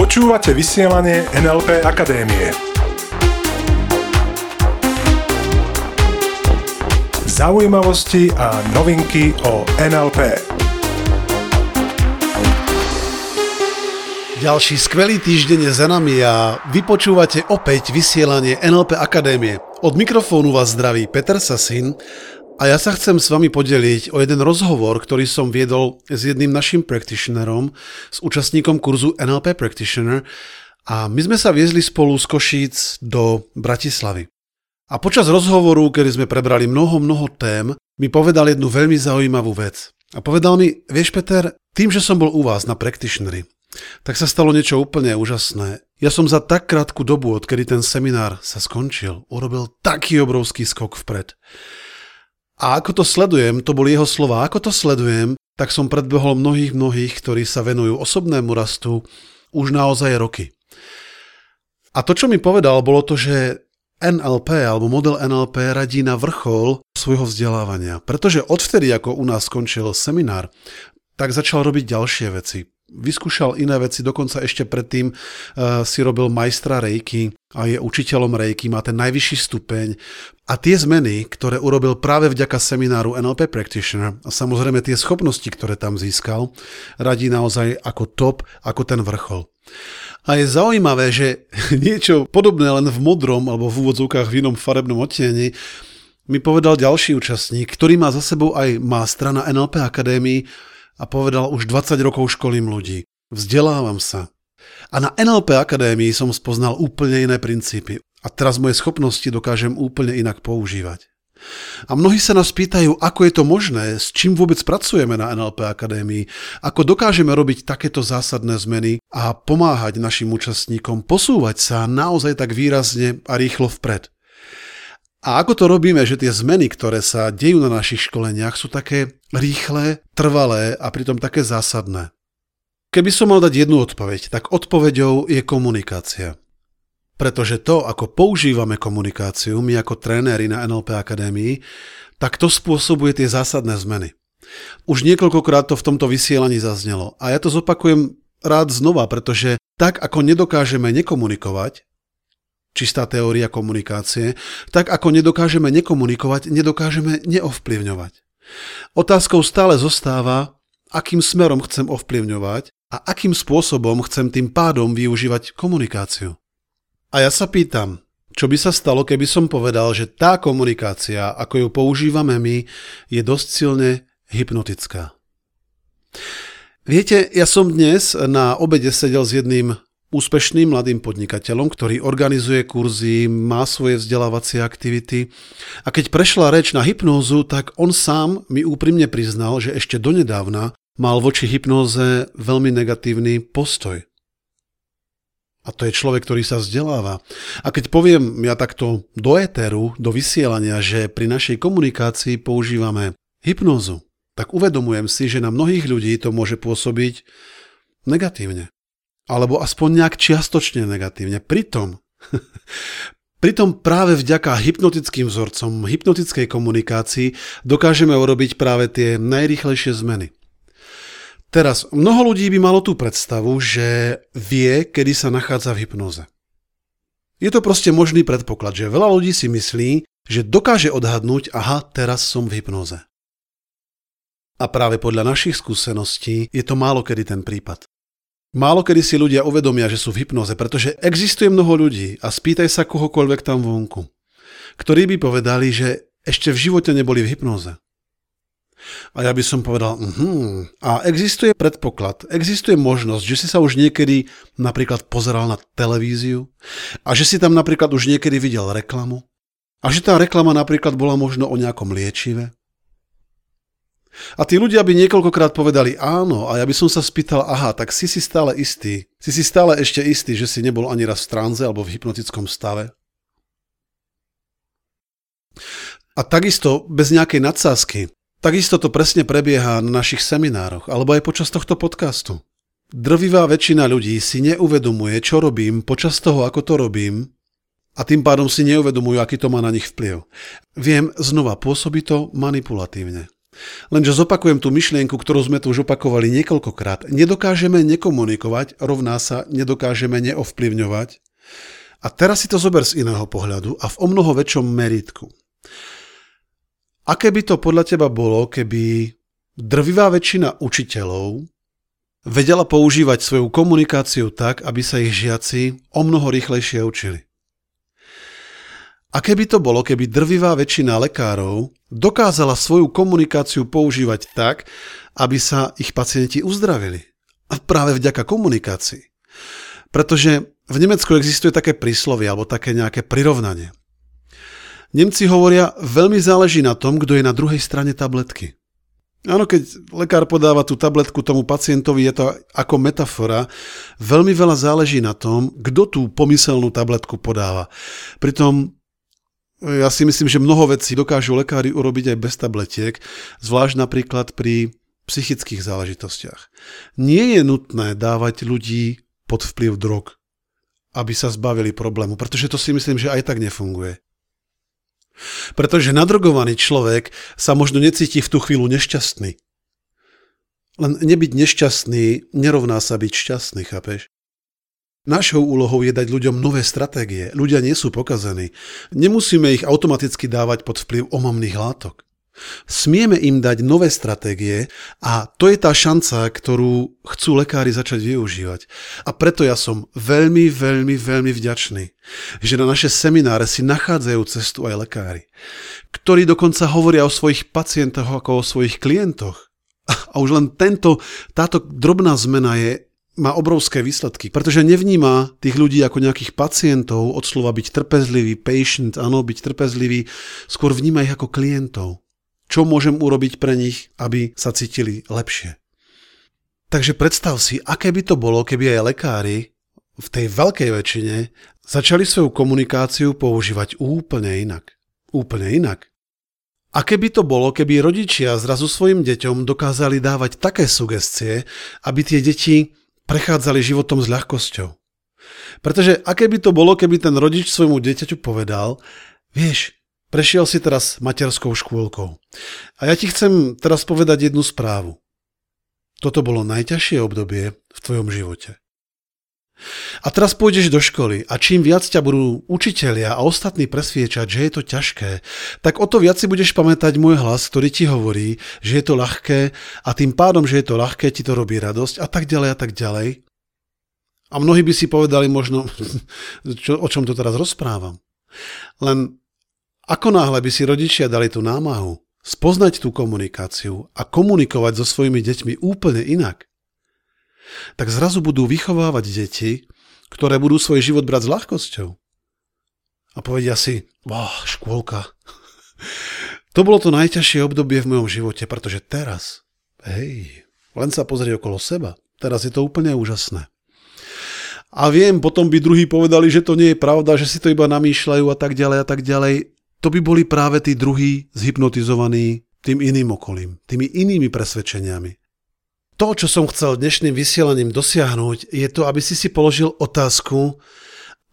Počúvate vysielanie NLP Akadémie. Zaujímavosti a novinky o NLP. Ďalší skvelý týždeň je za nami a vy počúvate opäť vysielanie NLP Akadémie. Od mikrofónu vás zdraví Peter Sasin a ja sa chcem s vami podeliť o jeden rozhovor, ktorý som viedol s jedným našim practitionerom, s účastníkom kurzu NLP Practitioner, a my sme sa viezli spolu z Košíc do Bratislavy. A počas rozhovoru, kedy sme prebrali mnoho tém, mi povedal jednu veľmi zaujímavú vec. A povedal mi: vieš, Peter, tým, že som bol u vás na practitioneri, tak sa stalo niečo úplne úžasné. Ja som za tak krátku dobu, odkedy ten seminár sa skončil, urobil taký obrovský skok vpred. A ako to sledujem, to boli jeho slova, ako to sledujem, tak som predbehol mnohých, ktorí sa venujú osobnému rastu už naozaj roky. A to, čo mi povedal, bolo to, že NLP alebo model NLP radí na vrchol svojho vzdelávania. Pretože odvtedy, ako u nás skončil seminár, tak začal robiť ďalšie veci. Vyskúšal iné veci, dokonca ešte predtým si robil majstra Reiki a je učiteľom Reiki, má ten najvyšší stupeň. A tie zmeny, ktoré urobil práve vďaka semináru NLP Practitioner, a samozrejme tie schopnosti, ktoré tam získal, radí naozaj ako top, ako ten vrchol. A je zaujímavé, že niečo podobné, len v modrom alebo v úvodzovkách v inom farebnom odtieni, mi povedal ďalší účastník, ktorý má za sebou aj mástra na NLP Akadémii, a povedal: už 20 rokov školím ľudí, vzdelávam sa. A na NLP Akadémii som spoznal úplne iné princípy a teraz moje schopnosti dokážem úplne inak používať. A mnohí sa nás pýtajú, ako je to možné, s čím vôbec pracujeme na NLP Akadémii, ako dokážeme robiť takéto zásadné zmeny a pomáhať našim účastníkom posúvať sa naozaj tak výrazne a rýchlo vpred. A ako to robíme, že tie zmeny, ktoré sa dejú na našich školeniach, sú také rýchle, trvalé a pritom také zásadné? Keby som mal dať jednu odpoveď, tak odpoveďou je komunikácia. Pretože to, ako používame komunikáciu my ako tréneri na NLP Akadémii, tak to spôsobuje tie zásadné zmeny. Už niekoľkokrát to v tomto vysielaní zaznelo a ja to zopakujem rád znova, pretože tak, ako nedokážeme nekomunikovať, čistá teória komunikácie, tak ako nedokážeme nekomunikovať, nedokážeme neovplyvňovať. Otázkou stále zostáva, akým smerom chcem ovplyvňovať a akým spôsobom chcem tým pádom využívať komunikáciu. A ja sa pýtam, čo by sa stalo, keby som povedal, že tá komunikácia, ako ju používame my, je dosť silne hypnotická. Viete, ja som dnes na obede sedel s jedným úspešným mladým podnikateľom, ktorý organizuje kurzy, má svoje vzdelávacie aktivity. A keď prešla reč na hypnózu, tak on sám mi úprimne priznal, že ešte donedávna mal voči hypnóze veľmi negatívny postoj. A to je človek, ktorý sa vzdeláva. A keď poviem ja takto do éteru, do vysielania, že pri našej komunikácii používame hypnózu, tak uvedomujem si, že na mnohých ľudí to môže pôsobiť negatívne. Alebo aspoň nejak čiastočne negatívne. Pritom práve vďaka hypnotickým vzorcom, hypnotickej komunikácii dokážeme urobiť práve tie najrýchlejšie zmeny. Teraz, mnoho ľudí by malo tú predstavu, že vie, kedy sa nachádza v hypnoze. Je to proste možný predpoklad, že veľa ľudí si myslí, že dokáže odhadnúť: aha, teraz som v hypnoze. A práve podľa našich skúseností je to málokedy ten prípad. Málokedy si ľudia uvedomia, že sú v hypnoze, pretože existuje mnoho ľudí, a spýtaj sa kohokoľvek tam vonku, ktorí by povedali, že ešte v živote neboli v hypnoze. A ja by som povedal: a existuje predpoklad, existuje možnosť, že si sa už niekedy napríklad pozeral na televíziu a že si tam napríklad už niekedy videl reklamu a že tá reklama napríklad bola možno o nejakom liečive. A tí ľudia by niekoľkokrát povedali áno, a ja by som sa spýtal: aha, tak si stále istý? Si si stále ešte istý, že si nebol ani raz v tranze alebo v hypnotickom stave? A takisto, bez nejakej nadsázky, takisto to presne prebieha na našich seminároch alebo aj počas tohto podcastu. Drvivá väčšina ľudí si neuvedomuje, čo robím počas toho, ako to robím, a tým pádom si neuvedomujú, aký to má na nich vplyv. Viem, znova, pôsobí to manipulatívne. Lenže zopakujem tú myšlienku, ktorú sme tu už opakovali niekoľkokrát. Nedokážeme nekomunikovať, rovná sa nedokážeme neovplyvňovať. A teraz si to zober z iného pohľadu a v omnoho väčšom meritku. Aké by to podľa teba bolo, keby drvivá väčšina učiteľov vedela používať svoju komunikáciu tak, aby sa ich žiaci omnoho rýchlejšie učili? Aké by to bolo, keby drvivá väčšina lekárov dokázala svoju komunikáciu používať tak, aby sa ich pacienti uzdravili? A práve vďaka komunikácii. Pretože v Nemecku existuje také príslovie alebo také nejaké prirovnanie. Nemci hovoria, veľmi záleží na tom, kto je na druhej strane tabletky. Áno, keď lekár podáva tú tabletku tomu pacientovi, je to ako metafora. Veľmi veľa záleží na tom, kto tú pomyselnú tabletku podáva. Pritom ja si myslím, že mnoho vecí dokážu lekári urobiť aj bez tabletiek, zvlášť napríklad pri psychických záležitostiach. Nie je nutné dávať ľudí pod vplyv drog, aby sa zbavili problému, pretože to si myslím, že aj tak nefunguje. Pretože nadrogovaný človek sa možno necíti v tú chvíľu nešťastný. Len nebyť nešťastný nerovná sa byť šťastný, chápeš? Našou úlohou je dať ľuďom nové stratégie. Ľudia nie sú pokazení. Nemusíme ich automaticky dávať pod vplyv omamných látok. Smieme im dať nové stratégie a to je tá šanca, ktorú chcú lekári začať využívať. A preto ja som veľmi, veľmi, veľmi vďačný, že na naše semináre si nachádzajú cestu aj lekári, ktorí dokonca hovoria o svojich pacientoch ako o svojich klientoch. A už len táto drobná zmena má obrovské výsledky, pretože nevníma tých ľudí ako nejakých pacientov, od slova byť trpezlivý, patient, áno, byť trpezlivý, skôr vníma ich ako klientov. Čo môžem urobiť pre nich, aby sa cítili lepšie? Takže predstav si, aké by to bolo, keby aj lekári v tej veľkej väčšine začali svoju komunikáciu používať úplne inak. Úplne inak. Aké by to bolo, keby rodičia zrazu svojim deťom dokázali dávať také sugestie, aby tie deti prechádzali životom s ľahkosťou. Pretože aké by to bolo, keby ten rodič svojmu dieťaťu povedal, vieš, prešiel si teraz materskou škôlkou a ja ti chcem teraz povedať jednu správu. Toto bolo najťažšie obdobie v tvojom živote. A teraz pôjdeš do školy a čím viac ťa budú učitelia a ostatní presviečať, že je to ťažké, tak o to viac si budeš pamätať môj hlas, ktorý ti hovorí, že je to ľahké a tým pádom, že je to ľahké, ti to robí radosť a tak ďalej a tak ďalej. A mnohí by si povedali možno, o čom to teraz rozprávam. Len ako náhle by si rodičia dali tú námahu spoznať tú komunikáciu a komunikovať so svojimi deťmi úplne inak, tak zrazu budú vychovávať deti, ktoré budú svoj život brať s ľahkosťou. A povedia si, škôlka, to bolo to najťažšie obdobie v mojom živote, pretože teraz, len sa pozrieť okolo seba, teraz je to úplne úžasné. A viem, potom by druhí povedali, že to nie je pravda, že si to iba namýšľajú a tak ďalej a tak ďalej. To by boli práve tí druhí zhypnotizovaní tým iným okolím, tými inými presvedčeniami. To, čo som chcel dnešným vysielaním dosiahnuť, je to, aby si položil otázku,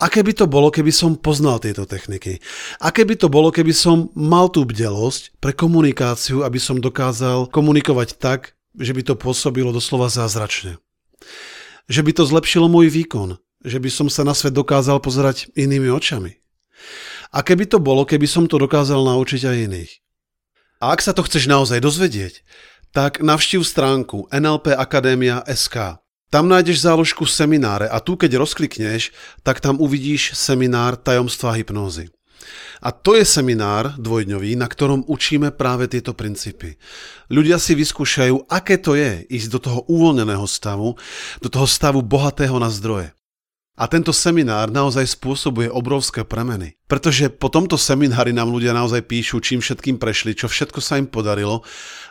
aké by to bolo, keby som poznal tieto techniky. Aké by to bolo, keby som mal tú bdelosť pre komunikáciu, aby som dokázal komunikovať tak, že by to pôsobilo doslova zázračne. Že by to zlepšilo môj výkon. Že by som sa na svet dokázal pozerať inými očami. Aké by to bolo, keby som to dokázal naučiť aj iných. A ak sa to chceš naozaj dozvedieť, tak navštív stránku nlpakademia.sk. Tam nájdeš záložku semináre a tu keď rozklikneš, tak tam uvidíš seminár Tajomstvá hypnózy. A to je seminár dvojdňový, na ktorom učíme práve tieto princípy. Ľudia si vyskúšajú, aké to je ísť do toho uvoľneného stavu, do toho stavu bohatého na zdroje. A tento seminár naozaj spôsobuje obrovské premeny. Pretože po tomto seminári nám ľudia naozaj píšu, čím všetkým prešli, čo všetko sa im podarilo.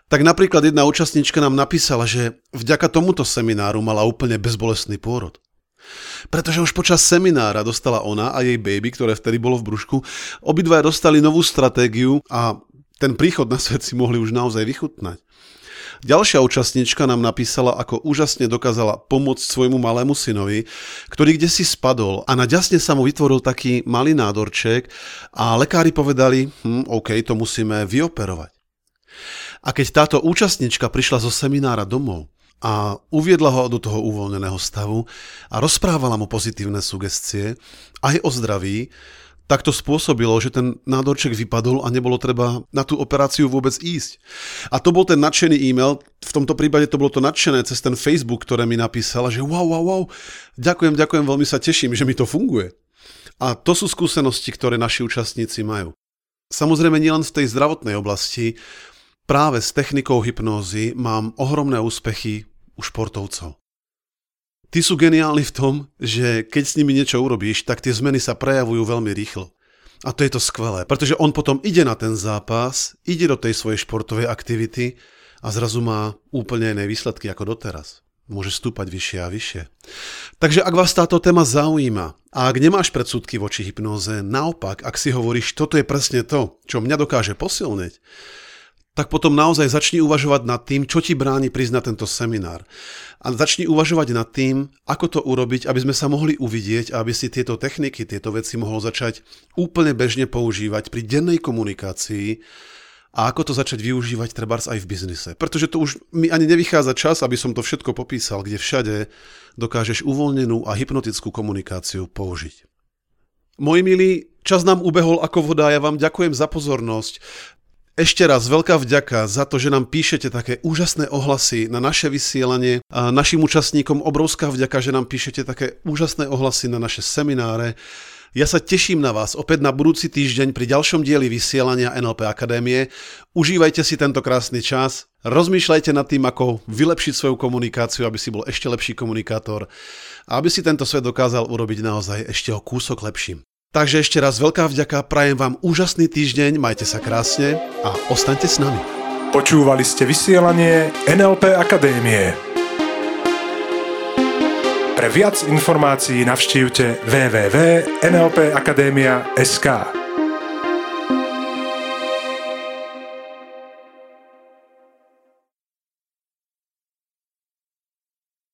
Tak napríklad jedna účastnička nám napísala, že vďaka tomuto semináru mala úplne bezbolestný pôrod. Pretože už počas seminára dostala ona a jej baby, ktoré vtedy bolo v brúšku, obidva dostali novú stratégiu a ten príchod na svet si mohli už naozaj vychutnať. Ďalšia účastnička nám napísala, ako úžasne dokázala pomôcť svojmu malému synovi, ktorý kdesi spadol a na ďasne sa mu vytvoril taký malý nádorček a lekári povedali, OK, to musíme vyoperovať. A keď táto účastnička prišla zo seminára domov a uviedla ho do toho uvoľneného stavu a rozprávala mu pozitívne sugestie aj o zdraví, tak to spôsobilo, že ten nádorček vypadol a nebolo treba na tú operáciu vôbec ísť. A to bol ten nadšený e-mail, v tomto prípade to bolo to nadšené cez ten Facebook, ktoré mi napísala, že wow, ďakujem, veľmi sa teším, že mi to funguje. A to sú skúsenosti, ktoré naši účastníci majú. Samozrejme nielen v tej zdravotnej oblasti, práve s technikou hypnózy mám ohromné úspechy u športovcov. Tí sú geniálni v tom, že keď s nimi niečo urobíš, tak tie zmeny sa prejavujú veľmi rýchlo. A to je to skvelé, pretože on potom ide na ten zápas, ide do tej svojej športovej aktivity a zrazu má úplne iné výsledky ako doteraz. Môže stúpať vyššie a vyššie. Takže ak vás táto téma zaujíma a ak nemáš predsudky voči hypnóze, naopak, ak si hovoríš, toto je presne to, čo mňa dokáže posilniť, tak potom naozaj začni uvažovať nad tým, čo ti bráni prísť na tento seminár. A začni uvažovať nad tým, ako to urobiť, aby sme sa mohli uvidieť a aby si tieto techniky, tieto veci mohol začať úplne bežne používať pri dennej komunikácii a ako to začať využívať trebárs aj v biznise. Pretože to už mi ani nevychádza čas, aby som to všetko popísal, kde všade dokážeš uvoľnenú a hypnotickú komunikáciu použiť. Moji milí, čas nám ubehol ako voda, ja vám ďakujem za pozornosť. Ešte raz veľká vďaka za to, že nám píšete také úžasné ohlasy na naše vysielanie. A našim účastníkom obrovská vďaka, že nám píšete také úžasné ohlasy na naše semináre. Ja sa teším na vás opäť na budúci týždeň pri ďalšom dieli vysielania NLP Akadémie. Užívajte si tento krásny čas. Rozmýšľajte nad tým, ako vylepšiť svoju komunikáciu, aby si bol ešte lepší komunikátor a aby si tento svet dokázal urobiť naozaj ešte o kúsok lepším. Takže ešte raz veľká vďaka, prajem vám úžasný týždeň, majte sa krásne a ostaňte s nami. Počúvali ste vysielanie NLP Akadémie. Pre viac informácií navštívte www.nlpakademia.sk.